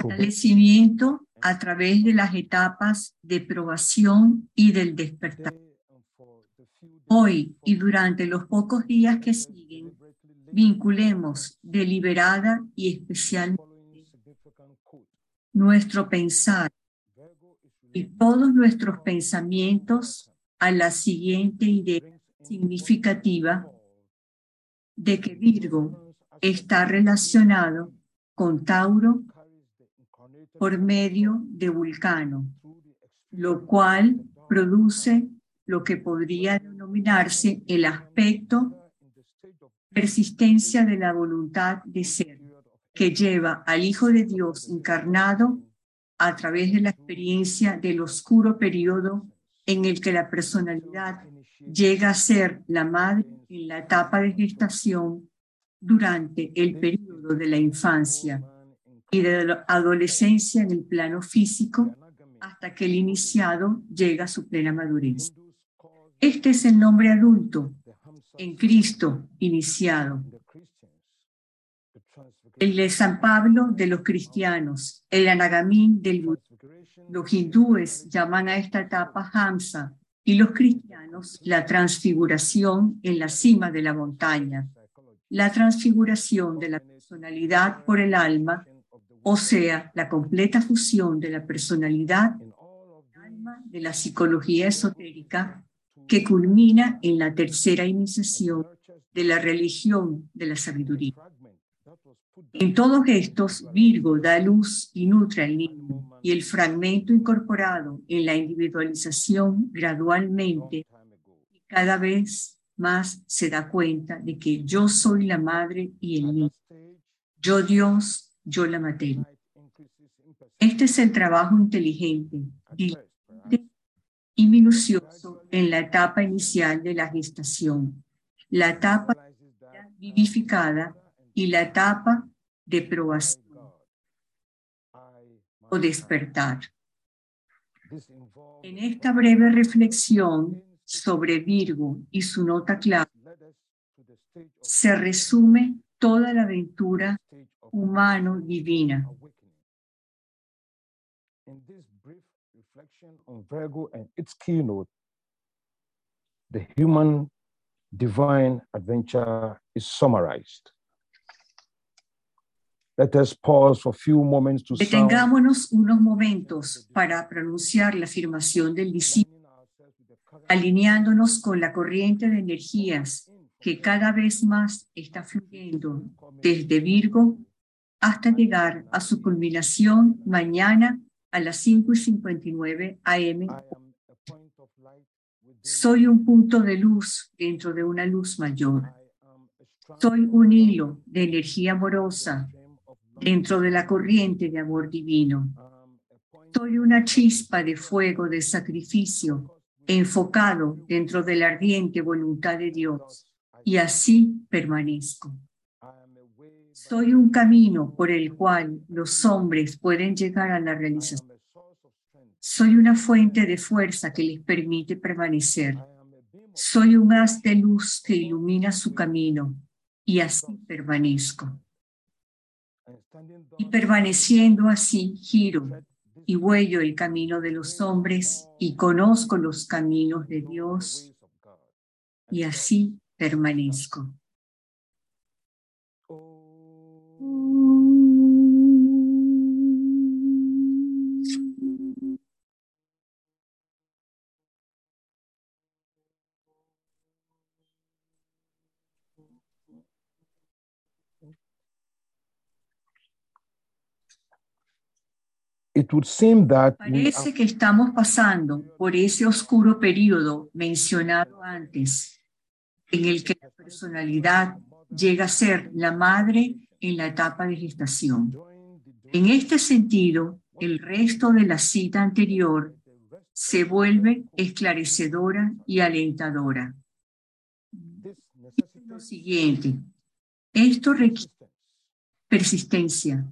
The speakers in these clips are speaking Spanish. fortalecimiento a través de las etapas de probación y del despertar. Hoy y durante los pocos días que siguen, vinculemos deliberada y especialmente nuestro pensar y todos nuestros pensamientos a la siguiente idea significativa de que Virgo está relacionado con Tauro por medio de Vulcano, lo cual produce lo que podría denominarse el aspecto persistencia de la voluntad de ser, que lleva al Hijo de Dios encarnado a través de la experiencia del oscuro periodo en el que la personalidad llega a ser la madre en la etapa de gestación durante el periodo de la infancia y de la adolescencia en el plano físico hasta que el iniciado llega a su plena madurez. Este es el nombre adulto en Cristo iniciado. El de San Pablo de los cristianos, el Anagamín del budismo. Los hindúes llaman a esta etapa Hamza y los cristianos la transfiguración en la cima de la montaña. La transfiguración de la personalidad por el alma, o sea, la completa fusión de la personalidad por el alma de la psicología esotérica que culmina en la tercera iniciación de la religión de la sabiduría. En todos estos, Virgo da luz y nutre al niño, y el fragmento incorporado en la individualización gradualmente y cada vez más se da cuenta de que yo soy la madre y el niño, yo Dios, yo la materia. Este es el trabajo inteligente, diligente y minucioso en la etapa inicial de la gestación, la etapa vivificada y la etapa de probación o despertar. En esta breve reflexión sobre Virgo y su nota clave, se resume toda la aventura humano-divina. In this brief reflection on Virgo and its keynote, the human-divine adventure is summarized. Let us pause for a few moments to sound. Detengámonos unos momentos para pronunciar la afirmación del discípulo, alineándonos con la corriente de energías que cada vez más está fluyendo desde Virgo hasta llegar a su culminación mañana a las 5:59 a.m. Soy un punto de luz dentro de una luz mayor. Soy un hilo de energía amorosa dentro de la corriente de amor divino. Soy una chispa de fuego de sacrificio enfocado dentro de la ardiente voluntad de Dios, y así permanezco. Soy un camino por el cual los hombres pueden llegar a la realización. Soy una fuente de fuerza que les permite permanecer. Soy un haz de luz que ilumina su camino, y así permanezco. Y permaneciendo así, giro y huello el camino de los hombres y conozco los caminos de Dios y así permanezco. Parece que estamos pasando por ese oscuro periodo mencionado antes, en el que la personalidad llega a ser la madre en la etapa de gestación. En este sentido, el resto de la cita anterior se vuelve esclarecedora y alentadora. Dice lo siguiente, esto requiere resistencia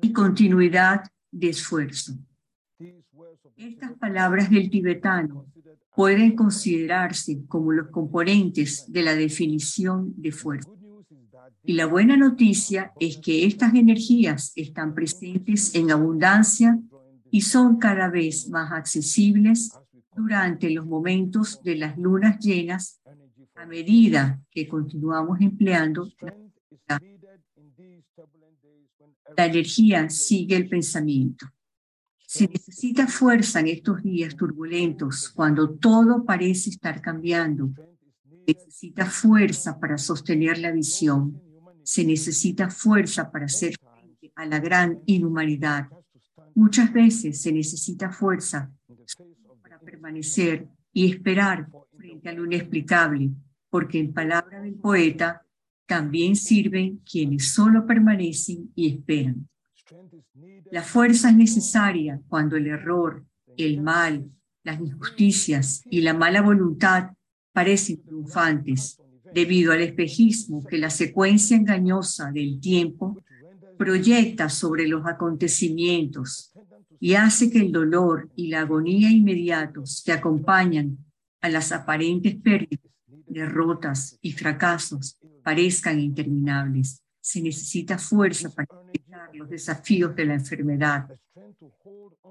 y continuidad de esfuerzo. Estas palabras del tibetano pueden considerarse como los componentes de la definición de fuerza. Y la buena noticia es que estas energías están presentes en abundancia y son cada vez más accesibles durante los momentos de las lunas llenas a medida que continuamos empleando la energía sigue el pensamiento. Se necesita fuerza en estos días turbulentos, cuando todo parece estar cambiando. Se necesita fuerza para sostener la visión. Se necesita fuerza para hacer frente a la gran inhumanidad. Muchas veces se necesita fuerza para permanecer y esperar frente a lo inexplicable, porque en palabra del poeta, también sirven quienes solo permanecen y esperan. La fuerza es necesaria cuando el error, el mal, las injusticias y la mala voluntad parecen triunfantes, debido al espejismo que la secuencia engañosa del tiempo proyecta sobre los acontecimientos y hace que el dolor y la agonía inmediatos que acompañan a las aparentes pérdidas, derrotas y fracasos parezcan interminables. Se necesita fuerza para enfrentar los desafíos de la enfermedad.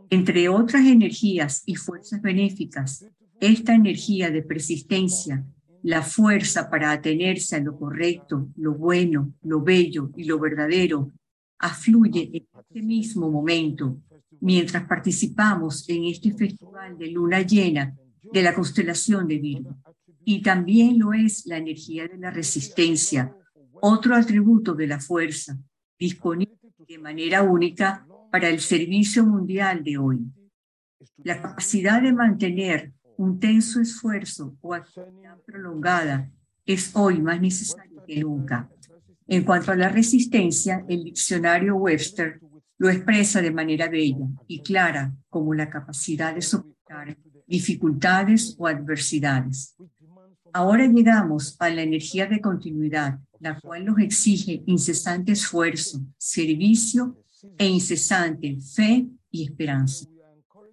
Entre otras energías y fuerzas benéficas, esta energía de persistencia, la fuerza para atenerse a lo correcto, lo bueno, lo bello y lo verdadero, afluye en este mismo momento, mientras participamos en este festival de luna llena de la constelación de Virgo. Y también lo es la energía de la resistencia, otro atributo de la fuerza, disponible de manera única para el servicio mundial de hoy. La capacidad de mantener un tenso esfuerzo o actividad prolongada es hoy más necesaria que nunca. En cuanto a la resistencia, el diccionario Webster lo expresa de manera bella y clara como la capacidad de soportar dificultades o adversidades. Ahora llegamos a la energía de continuidad, la cual nos exige incesante esfuerzo, servicio e incesante fe y esperanza.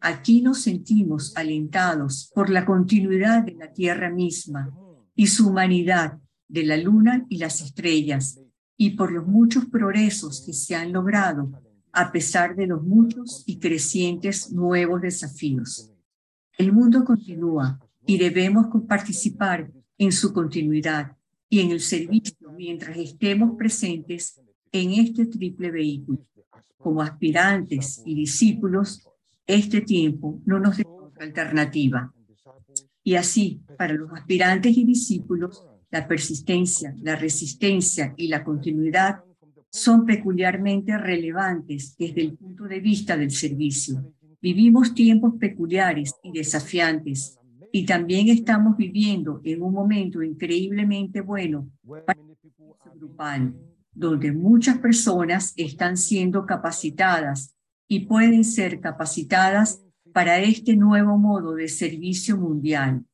Aquí nos sentimos alentados por la continuidad de la Tierra misma y su humanidad, de la Luna y las estrellas, y por los muchos progresos que se han logrado a pesar de los muchos y crecientes nuevos desafíos. El mundo continúa. Y debemos participar en su continuidad y en el servicio mientras estemos presentes en este triple vehículo. Como aspirantes y discípulos, este tiempo no nos deja otra alternativa. Y así, para los aspirantes y discípulos, la persistencia, la resistencia y la continuidad son peculiarmente relevantes desde el punto de vista del servicio. Vivimos tiempos peculiares y desafiantes, y también estamos viviendo en un momento increíblemente bueno para el servicio grupal, donde muchas personas están siendo capacitadas y pueden ser capacitadas para este nuevo modo de servicio mundial.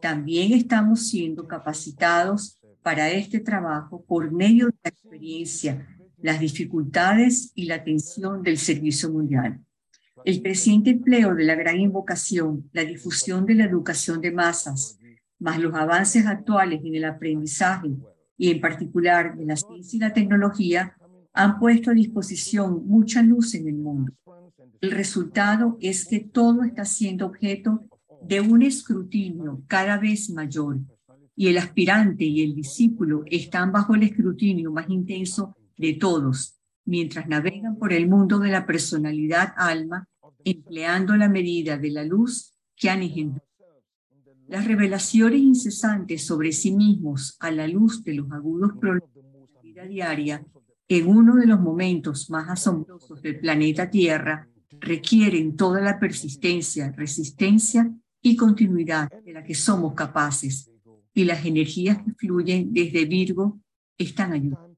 También estamos siendo capacitados para este trabajo por medio de la experiencia, las dificultades y la tensión del servicio mundial. El creciente empleo de la gran invocación, la difusión de la educación de masas, más los avances actuales en el aprendizaje y en particular de la ciencia y la tecnología, han puesto a disposición mucha luz en el mundo. El resultado es que todo está siendo objeto de un escrutinio cada vez mayor, y el aspirante y el discípulo están bajo el escrutinio más intenso de todos, mientras navegan por el mundo de la personalidad alma, empleando la medida de la luz que han engendrado. Las revelaciones incesantes sobre sí mismos a la luz de los agudos problemas de la vida diaria, en uno de los momentos más asombrosos del planeta Tierra, requieren toda la persistencia, resistencia y continuidad de la que somos capaces, y las energías que fluyen desde Virgo están ayudando.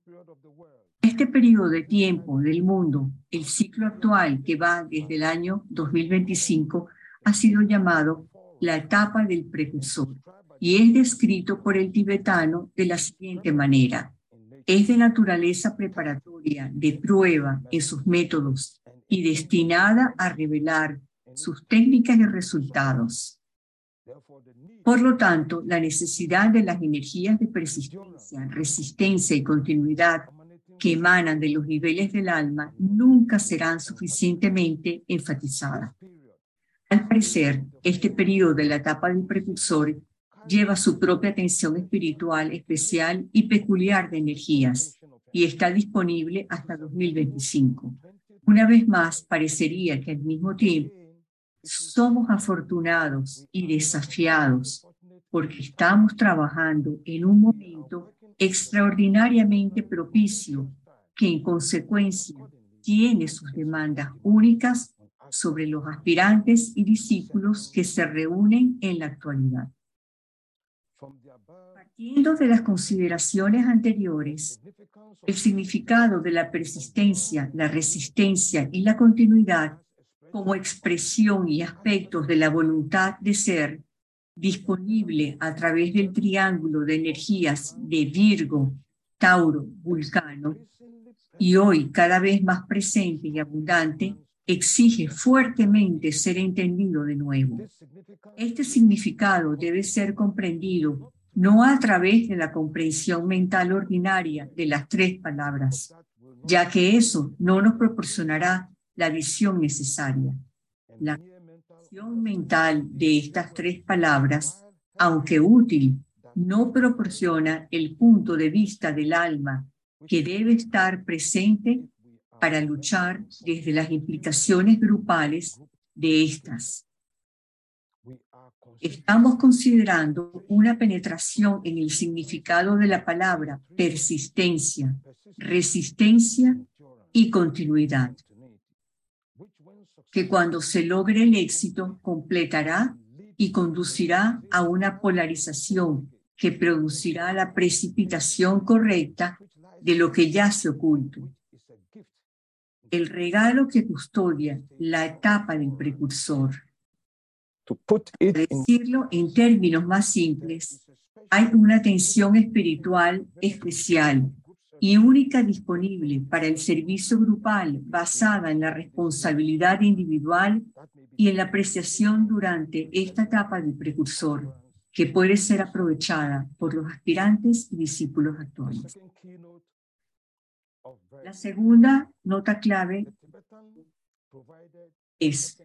Este periodo de tiempo del mundo, el ciclo actual que va desde el año 2025, ha sido llamado la etapa del precursor y es descrito por el tibetano de la siguiente manera. Es de naturaleza preparatoria, de prueba en sus métodos y destinada a revelar sus técnicas y resultados. Por lo tanto, la necesidad de las energías de persistencia, resistencia y continuidad que emanan de los niveles del alma nunca serán suficientemente enfatizadas. Al parecer, este periodo de la etapa del precursor lleva su propia tensión espiritual especial y peculiar de energías y está disponible hasta 2025. Una vez más, parecería que al mismo tiempo somos afortunados y desafiados porque estamos trabajando en un momento extraordinariamente propicio que en consecuencia tiene sus demandas únicas sobre los aspirantes y discípulos que se reúnen en la actualidad. Partiendo de las consideraciones anteriores, el significado de la persistencia, la resistencia y la continuidad como expresión y aspectos de la voluntad de ser disponible a través del triángulo de energías de Virgo, Tauro, Vulcano, y hoy cada vez más presente y abundante, exige fuertemente ser entendido de nuevo. Este significado debe ser comprendido no a través de la comprensión mental ordinaria de las tres palabras, ya que eso no nos proporcionará la visión necesaria. La comprensión mental de estas tres palabras, aunque útil, no proporciona el punto de vista del alma que debe estar presente para luchar desde las implicaciones grupales de estas. Estamos considerando una penetración en el significado de la palabra persistencia, resistencia y continuidad, que cuando se logre el éxito completará y conducirá a una polarización que producirá la precipitación correcta de lo que ya se ocultó. El regalo que custodia la etapa del precursor. Para decirlo en términos más simples, hay una tensión espiritual especial y única disponible para el servicio grupal basada en la responsabilidad individual y en la apreciación durante esta etapa del precursor, que puede ser aprovechada por los aspirantes y discípulos actuales. La segunda nota clave es,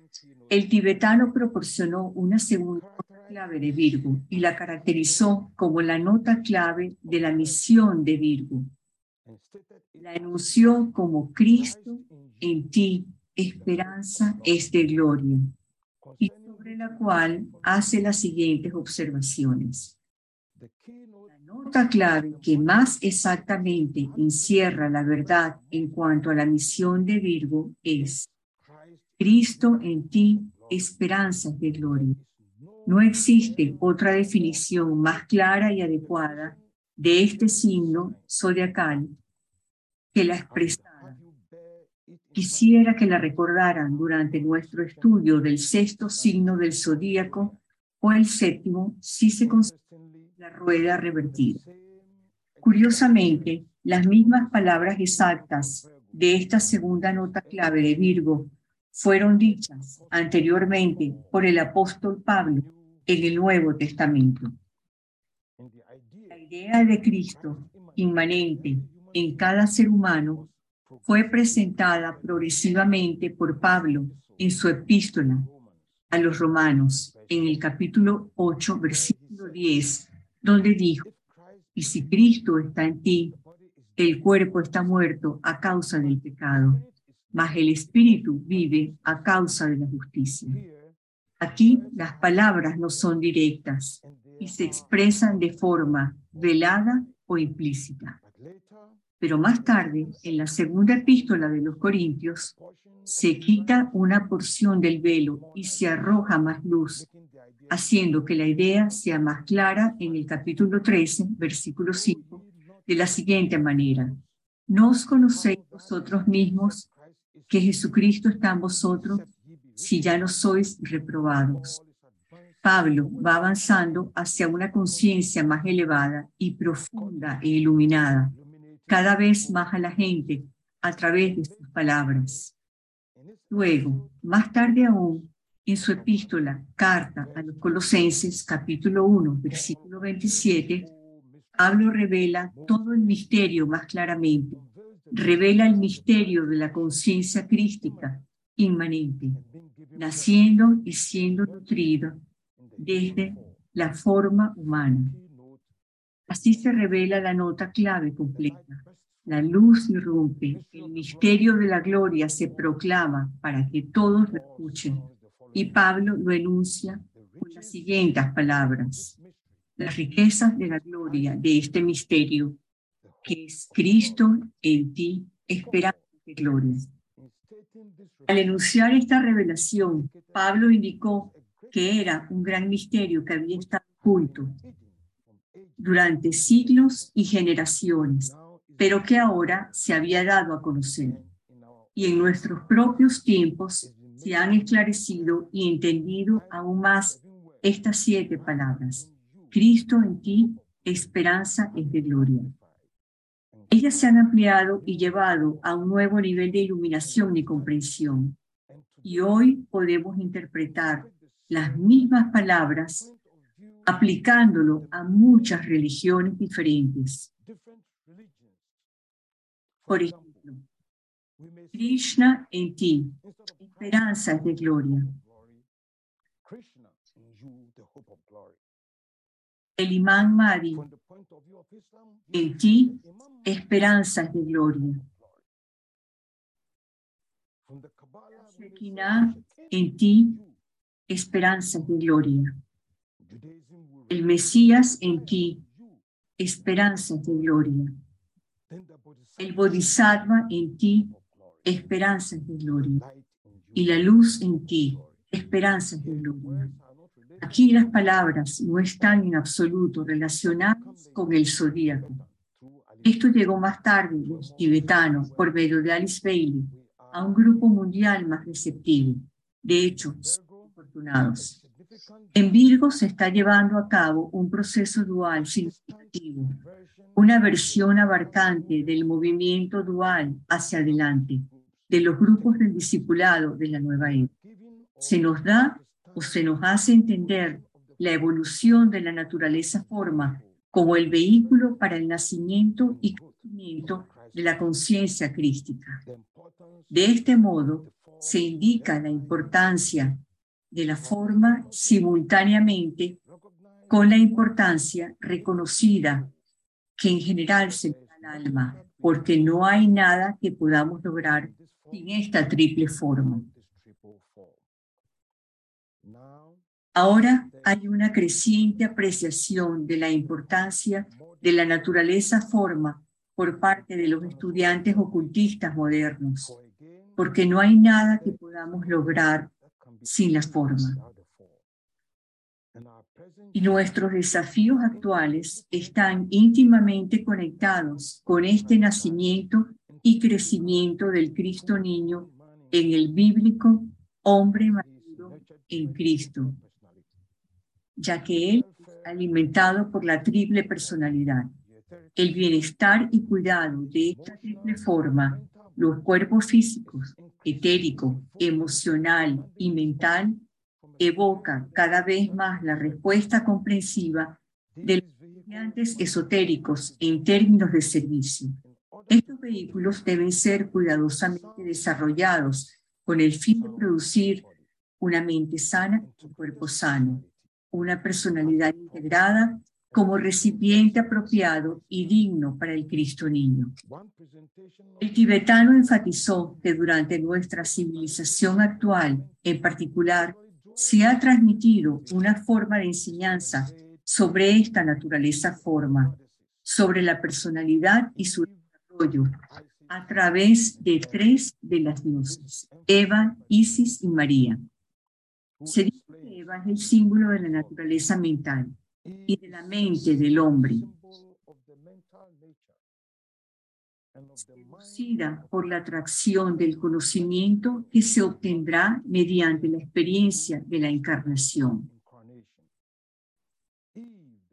el tibetano proporcionó una segunda nota clave de Virgo y la caracterizó como la nota clave de la misión de Virgo. La enunció como Cristo en ti, esperanza es de gloria, y sobre la cual hace las siguientes observaciones. Nota clave que más exactamente encierra la verdad en cuanto a la misión de Virgo es Cristo en ti, esperanzas de gloria. No existe otra definición más clara y adecuada de este signo zodiacal que la expresada. Quisiera que la recordaran durante nuestro estudio del sexto signo del zodíaco o el séptimo si se considera la rueda revertida. Curiosamente, las mismas palabras exactas de esta segunda nota clave de Virgo fueron dichas anteriormente por el apóstol Pablo en el Nuevo Testamento. La idea de Cristo inmanente en cada ser humano fue presentada progresivamente por Pablo en su epístola a los romanos en el capítulo 8, versículo 10, donde dijo, y si Cristo está en ti, el cuerpo está muerto a causa del pecado, mas el espíritu vive a causa de la justicia. Aquí las palabras no son directas y se expresan de forma velada o implícita. Pero más tarde, en la segunda epístola de los Corintios, se quita una porción del velo y se arroja más luz, haciendo que la idea sea más clara en el capítulo 13, versículo 5, de la siguiente manera. ¿No os conocéis vosotros mismos que Jesucristo está en vosotros si ya no sois reprobados? Pablo va avanzando hacia una conciencia más elevada y profunda e iluminada, cada vez más a la gente a través de sus palabras. Luego, más tarde aún, en su epístola, carta a los Colosenses, capítulo 1, versículo 27, Pablo revela todo el misterio más claramente. Revela el misterio de la conciencia crística inmanente, naciendo y siendo nutrido desde la forma humana. Así se revela la nota clave completa. La luz irrumpe, el misterio de la gloria se proclama para que todos lo escuchen. Y Pablo lo enuncia con las siguientes palabras. Las riquezas de la gloria de este misterio, que es Cristo en ti, esperanza de gloria. Al enunciar esta revelación, Pablo indicó que era un gran misterio que había estado oculto durante siglos y generaciones, pero que ahora se había dado a conocer. Y en nuestros propios tiempos se han esclarecido y entendido aún más estas 7 palabras. Cristo en ti, esperanza es de gloria. Ellas se han ampliado y llevado a un nuevo nivel de iluminación y comprensión. Y hoy podemos interpretar las mismas palabras aplicándolo a muchas religiones diferentes. Por ejemplo, Krishna en ti, esperanza es de gloria. El imán Mahdi, en ti, esperanza es de gloria. Shekinah, en ti, esperanza es de gloria. El Mesías en ti, esperanza es de gloria. El Bodhisattva en ti, esperanza es de gloria. Y la luz en ti, esperanza es de gloria. Aquí las palabras no están en absoluto relacionadas con el zodíaco. Esto llegó más tarde, los tibetanos, por medio de Alice Bailey, a un grupo mundial más receptivo. De hecho, son afortunados. En Virgo se está llevando a cabo un proceso dual significativo, una versión abarcante del movimiento dual hacia adelante, de los grupos del discipulado de la nueva era. Se nos da o se nos hace entender la evolución de la naturaleza-forma como el vehículo para el nacimiento y crecimiento de la conciencia crística. De este modo, se indica la importancia de la forma simultáneamente con la importancia reconocida que en general se da al alma, porque no hay nada que podamos lograr sin esta triple forma. Ahora hay una creciente apreciación de la importancia de la naturaleza-forma por parte de los estudiantes ocultistas modernos, porque no hay nada que podamos lograr sin la forma. Y nuestros desafíos actuales están íntimamente conectados con este nacimiento y crecimiento del Cristo niño en el bíblico hombre maduro en Cristo, ya que él es alimentado por la triple personalidad. El bienestar y cuidado de esta triple forma, los cuerpos físicos, etérico, emocional y mental, evoca cada vez más la respuesta comprensiva de los estudiantes esotéricos en términos de servicio. Estos vehículos deben ser cuidadosamente desarrollados con el fin de producir una mente sana y un cuerpo sano, una personalidad integrada como recipiente apropiado y digno para el Cristo niño. El tibetano enfatizó que durante nuestra civilización actual, en particular, se ha transmitido una forma de enseñanza sobre esta naturaleza-forma, sobre la personalidad y su desarrollo, a través de 3 de las diosas, Eva, Isis y María. Se dice que Eva es el símbolo de la naturaleza mental y de la mente del hombre, seducida por la atracción del conocimiento que se obtendrá mediante la experiencia de la encarnación.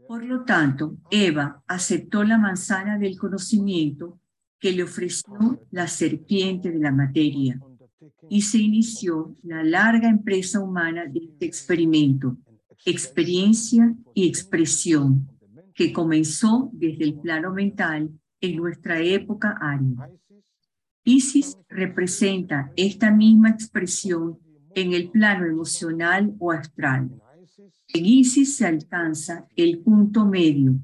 Por lo tanto, Eva aceptó la manzana del conocimiento que le ofreció la serpiente de la materia y se inició la larga empresa humana de este experimento, experiencia y expresión, que comenzó desde el plano mental en nuestra época aria. Isis representa esta misma expresión en el plano emocional o astral. En Isis se alcanza el punto medio,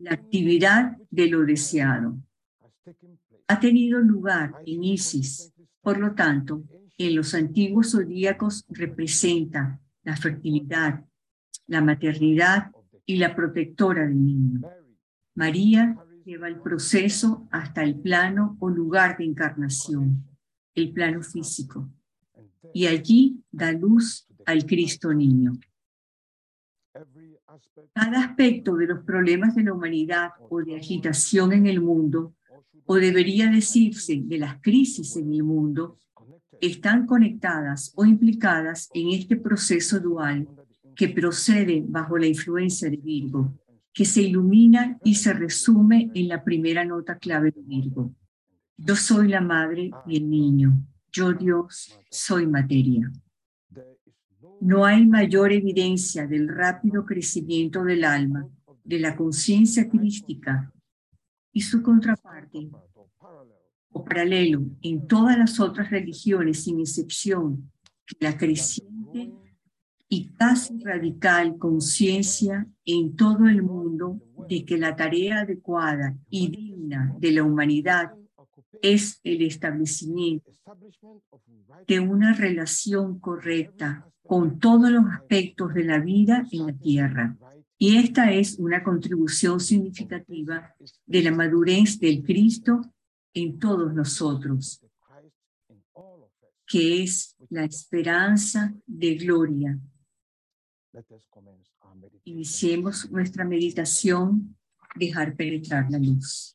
la actividad de lo deseado. Ha tenido lugar en Isis, por lo tanto, en los antiguos zodíacos representa la fertilidad, la maternidad y la protectora del niño. María lleva el proceso hasta el plano o lugar de encarnación, el plano físico, y allí da luz al Cristo niño. Cada aspecto de los problemas de la humanidad o de agitación en el mundo, o debería decirse de las crisis en el mundo, están conectadas o implicadas en este proceso dual que procede bajo la influencia de Virgo, que se ilumina y se resume en la primera nota clave de Virgo. Yo soy la madre y el niño. Yo, Dios, soy materia. No hay mayor evidencia del rápido crecimiento del alma, de la conciencia crística y su contraparte o paralelo en todas las otras religiones, sin excepción, que la creciente y casi radical conciencia en todo el mundo de que la tarea adecuada y digna de la humanidad es el establecimiento de una relación correcta con todos los aspectos de la vida en la Tierra. Y esta es una contribución significativa de la madurez del Cristo en todos nosotros, que es la esperanza de gloria. Iniciemos nuestra meditación, dejar penetrar la luz.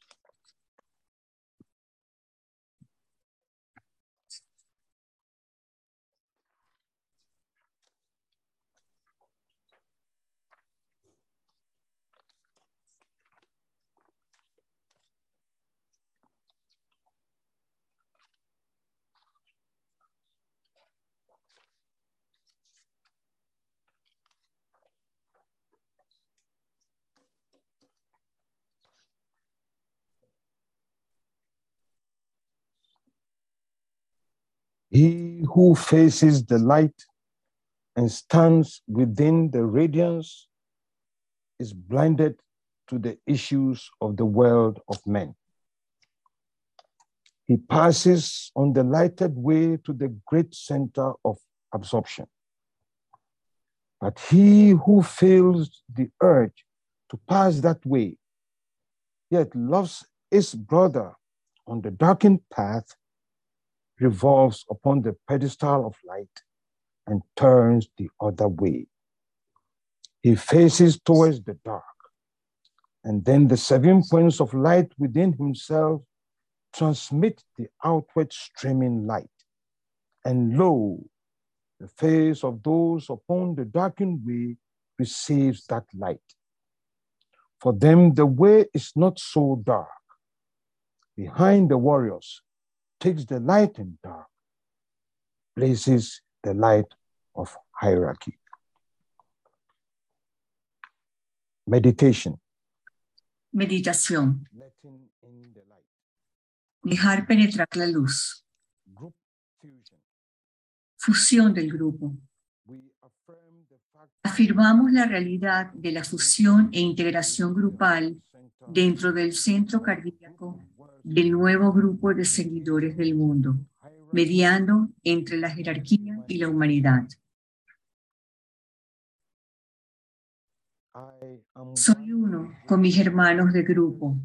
He who faces the light and stands within the radiance is blinded to the issues of the world of men. He passes on the lighted way to the great center of absorption. But he who feels the urge to pass that way, yet loves his brother on the darkened path, revolves upon the pedestal of light and turns the other way. He faces towards the dark, and then the 7 points of light within himself transmit the outward streaming light. And lo, the face of those upon the darkened way receives that light. For them, the way is not so dark. Behind the warriors, takes the light in dark, places the light of hierarchy. Meditation. Meditación. Dejar penetrar la luz. Fusión del grupo. Afirmamos la realidad de la fusión e integración grupal dentro del centro cardíaco del nuevo grupo de seguidores del mundo, mediando entre la jerarquía y la humanidad. Soy uno con mis hermanos de grupo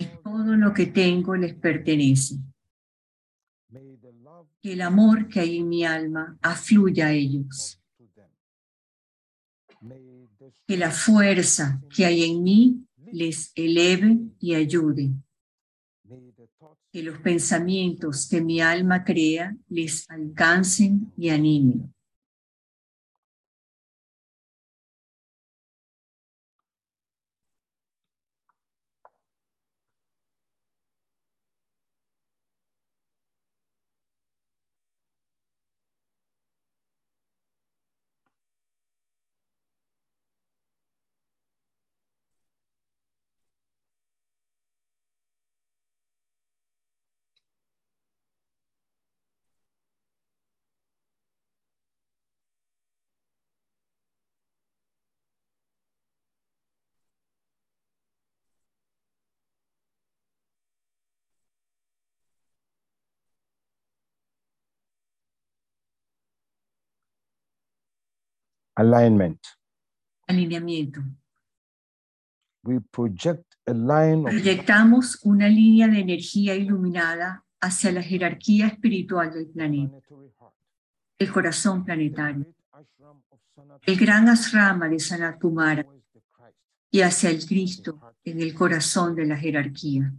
y todo lo que tengo les pertenece. Que el amor que hay en mi alma afluya a ellos. Que la fuerza que hay en mí les eleve y ayude. Que los pensamientos que mi alma crea les alcancen y animen. Alignment. Alineamiento. We project a line of... Proyectamos una línea de energía iluminada hacia la jerarquía espiritual del planeta, el corazón planetario, el gran ashrama de Sanat Kumara y hacia el Cristo en el corazón de la jerarquía.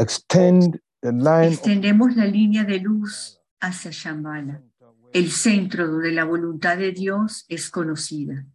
Extendemos la línea de luz hacia Shambhala, el centro donde la voluntad de Dios es conocida.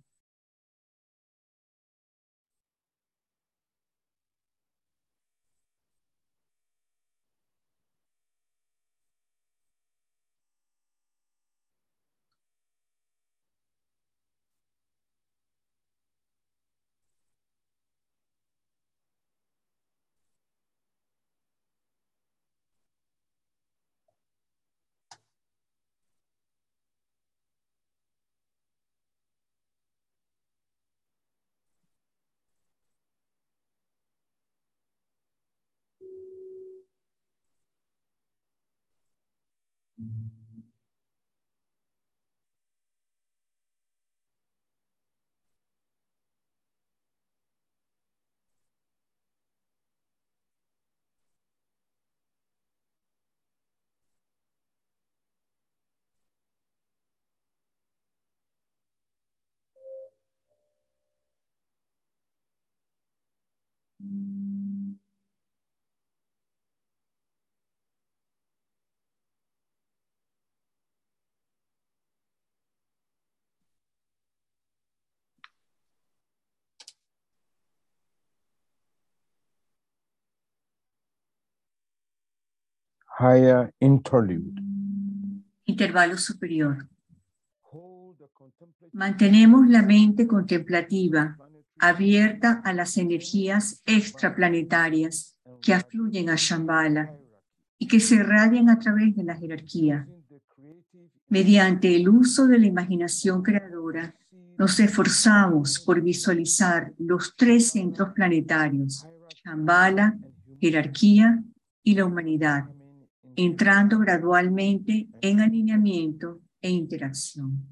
Higher interlude. Intervalo superior. Mantenemos la mente contemplativa abierta a las energías extraplanetarias que afluyen a Shambhala y que se irradian a través de la jerarquía. Mediante el uso de la imaginación creadora, nos esforzamos por visualizar los tres centros planetarios, Shambhala, jerarquía y la humanidad, entrando gradualmente en alineamiento e interacción.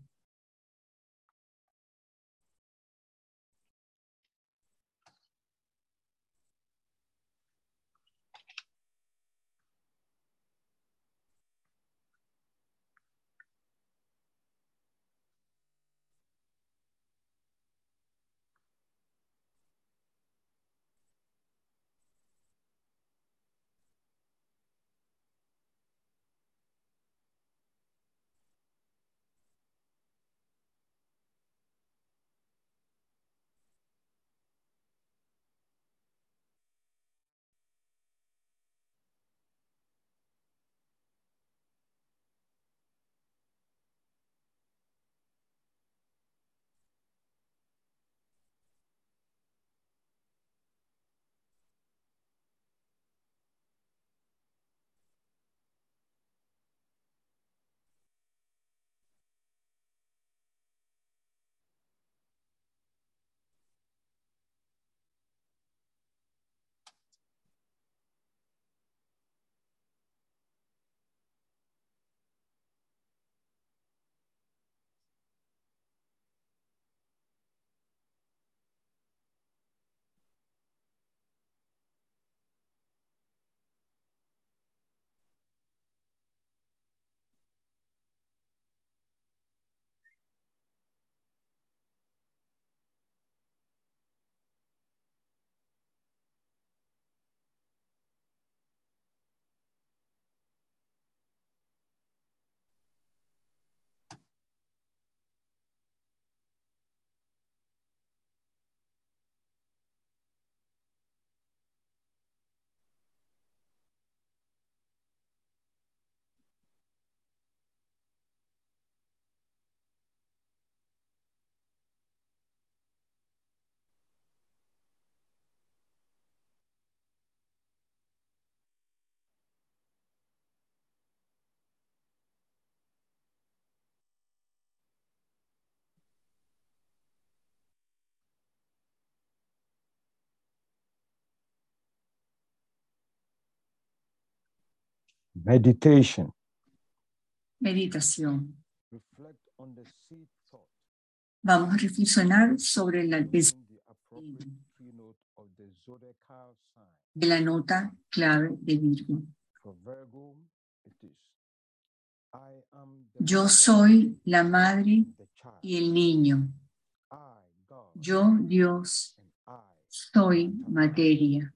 Meditation. Meditación. Vamos a reflexionar sobre la de la nota clave de Virgo. Yo soy la madre y el niño. Yo, Dios, soy materia.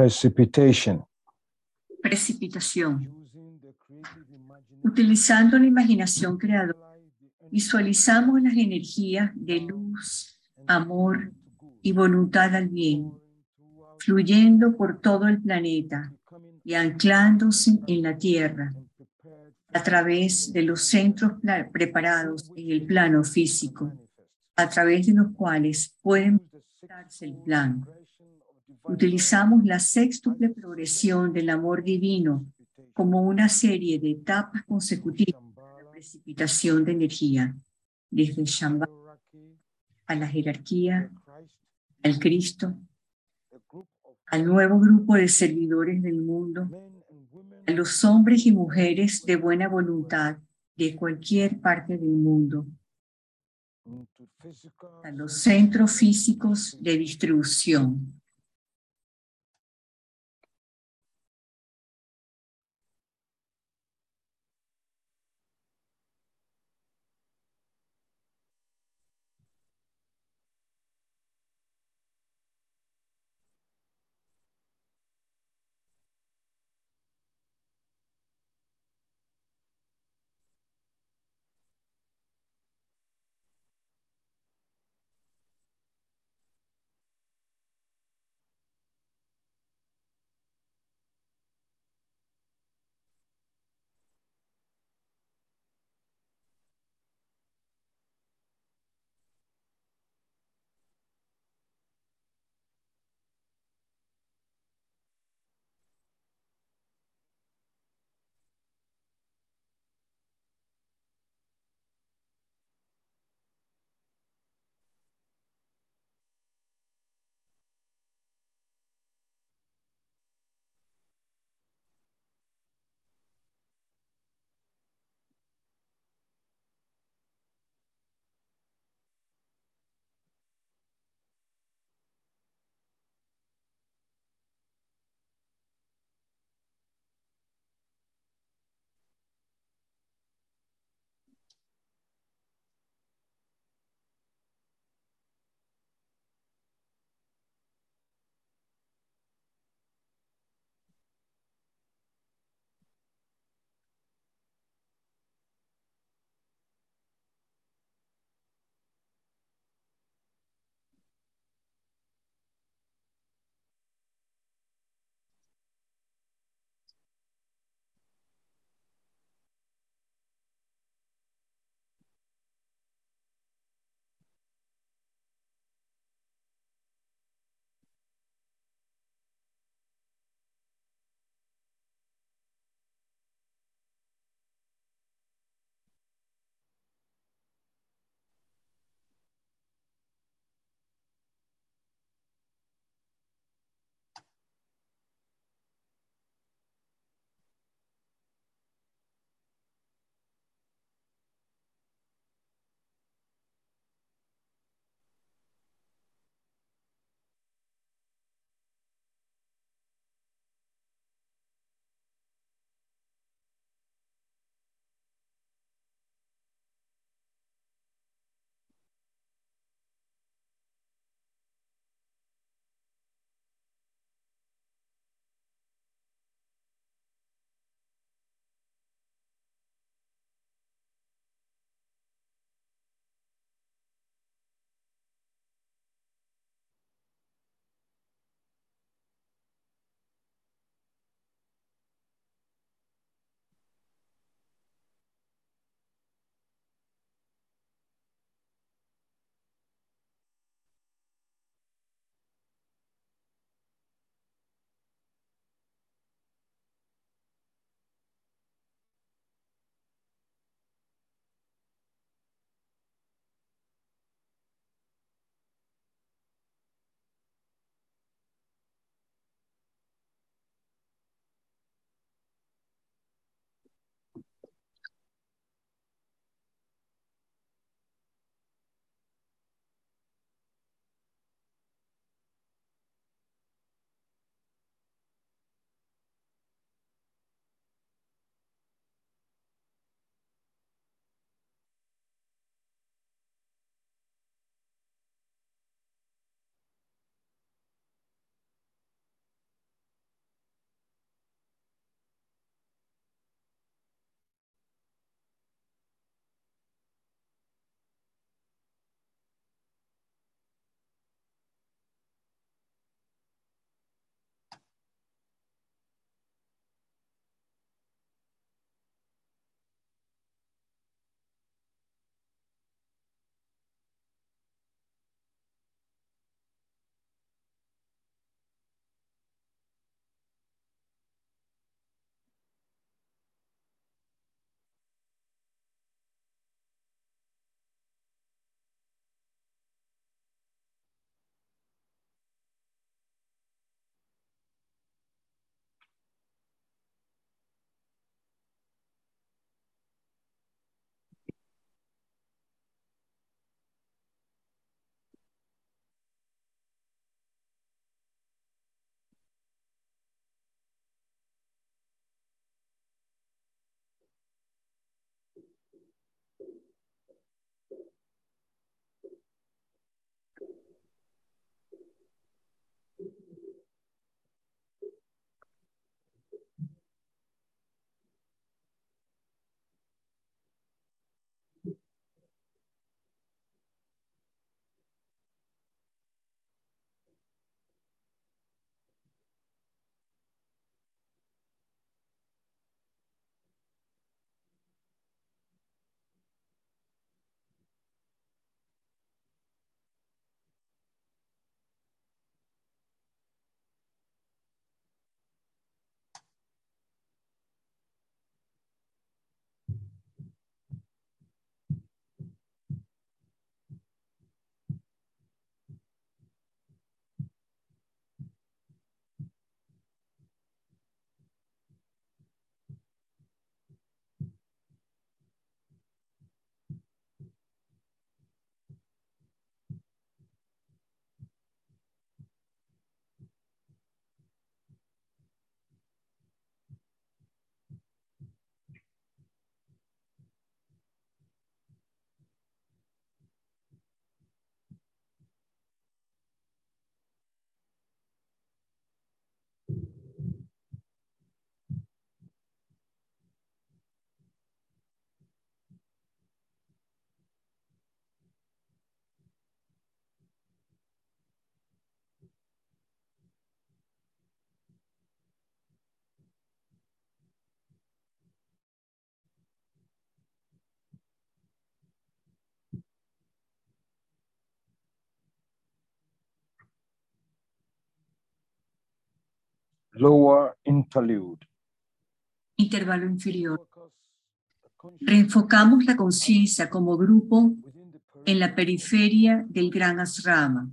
Precipitation. Precipitación. Utilizando la imaginación creadora, visualizamos las energías de luz, amor y voluntad al bien, fluyendo por todo el planeta y anclándose en la Tierra a través de los centros preparados en el plano físico, a través de los cuales puede manifestarse el plan. Utilizamos la sextuple progresión del amor divino como una serie de etapas consecutivas de la precipitación de energía, desde Shambhala a la jerarquía, al Cristo, al nuevo grupo de servidores del mundo, a los hombres y mujeres de buena voluntad de cualquier parte del mundo, a los centros físicos de distribución. Lower interlude. Intervalo inferior. Reenfocamos la conciencia como grupo en la periferia del gran asrama.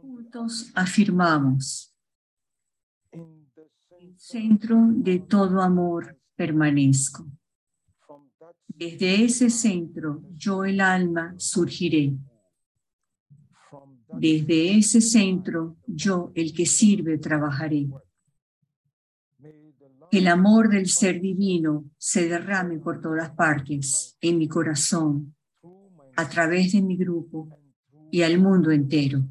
Juntos afirmamos: el centro de todo amor permanezco. Desde ese centro yo, el alma, surgiré. Desde ese centro yo, el que sirve, trabajaré. Que el amor del ser divino se derrame por todas partes, en mi corazón, a través de mi grupo y al mundo entero.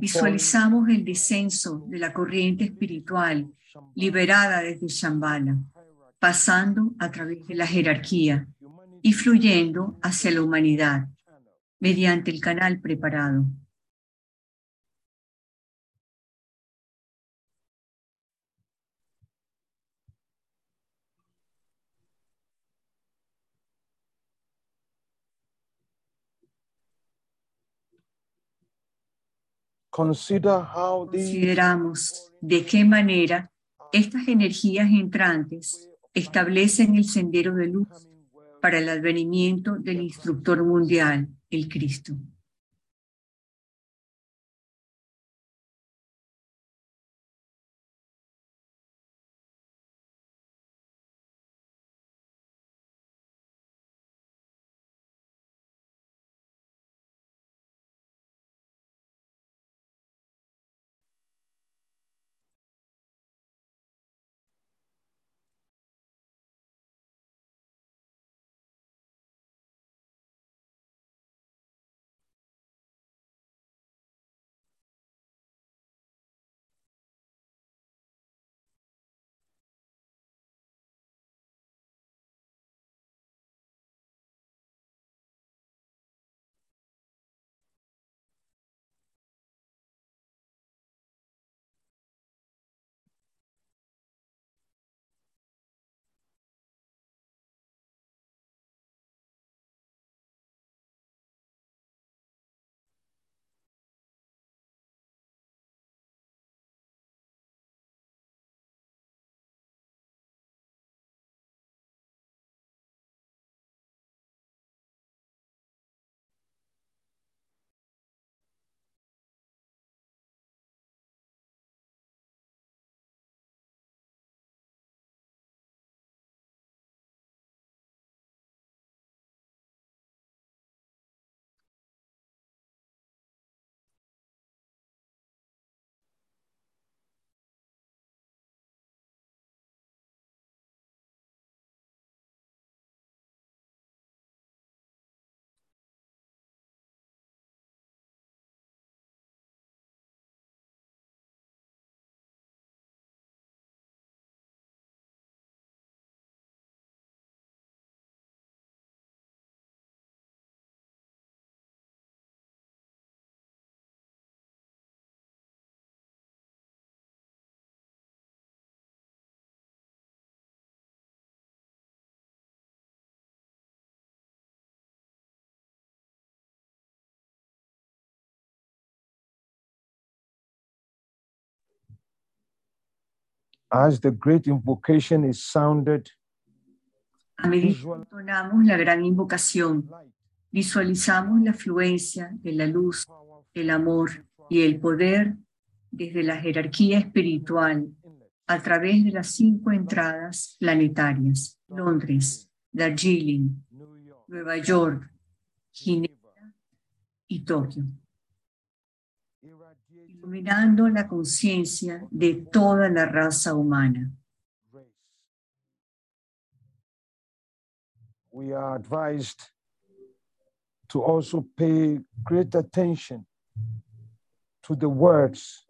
Visualizamos el descenso de la corriente espiritual liberada desde Shambhala, pasando a través de la jerarquía y fluyendo hacia la humanidad mediante el canal preparado. Consideramos de qué manera estas energías entrantes establecen el sendero de luz para el advenimiento del instructor mundial, el Cristo. As the great invocation is sounded, a medida que entonamos la gran invocación, visualizamos la afluencia de la luz, el amor y el poder desde la jerarquía espiritual a través de las 5 entradas planetarias: Londres, Darjeeling, Nueva York, Ginebra y Tokio, iluminando la conciencia de toda la raza humana. We are advised to also pay great attention to the words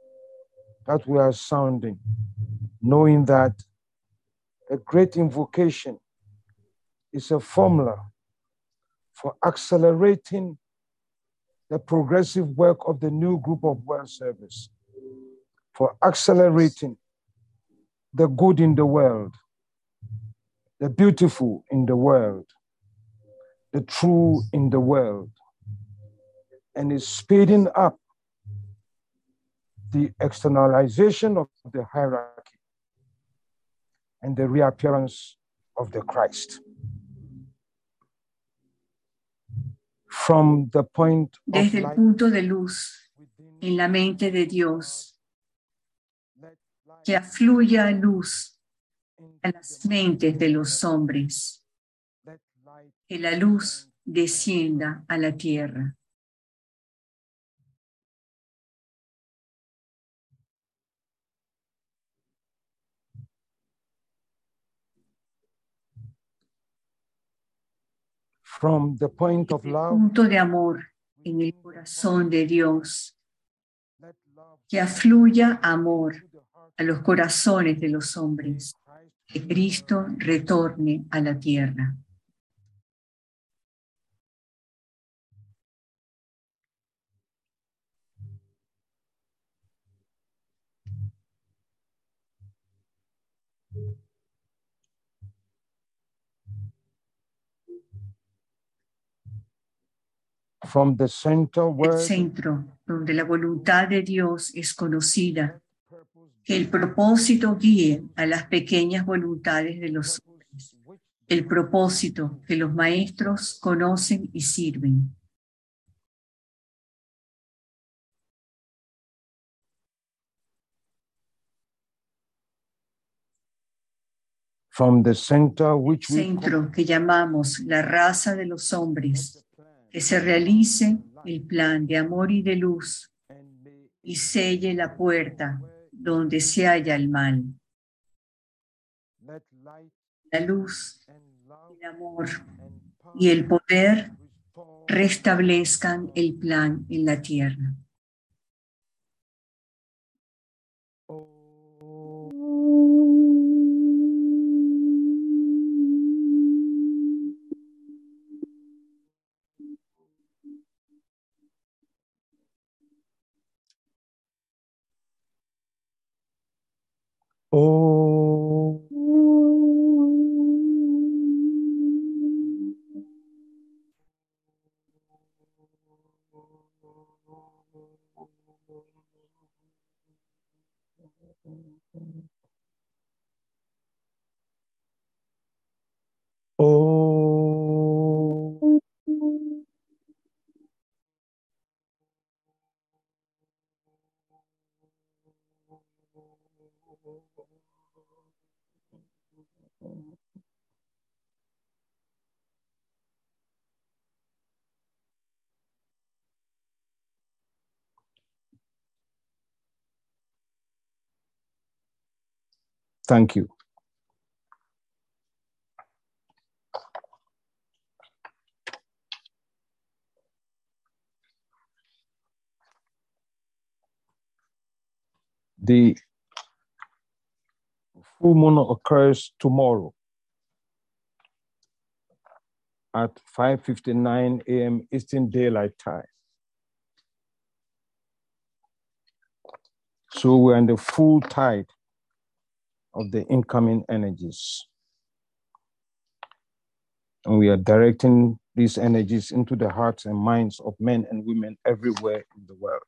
that we are sounding, knowing that a great invocation is a formula for accelerating the progressive work of the new group of world service for accelerating the good in the world, the beautiful in the world, the true in the world, and is speeding up the externalization of the hierarchy and the reappearance of the Christ. Desde el punto de luz en la mente de Dios, que afluya luz a las mentes de los hombres, que la luz descienda a la tierra. Desde el punto de amor en el corazón de Dios, que afluya amor a los corazones de los hombres, que Cristo retorne a la tierra. Del centro, donde la voluntad de Dios es conocida, que el propósito guíe a las pequeñas voluntades de los hombres, el propósito que los maestros conocen y sirven. Del centro que llamamos la raza de los hombres, que se realice el plan de amor y de luz y selle la puerta donde se halla el mal. La luz, el amor y el poder restablezcan el plan en la tierra. Oh. Thank you. The full moon occurs tomorrow at 5:59 a.m. Eastern Daylight Time. So we're in the full tide of the incoming energies. And we are directing these energies into the hearts and minds of men and women everywhere in the world.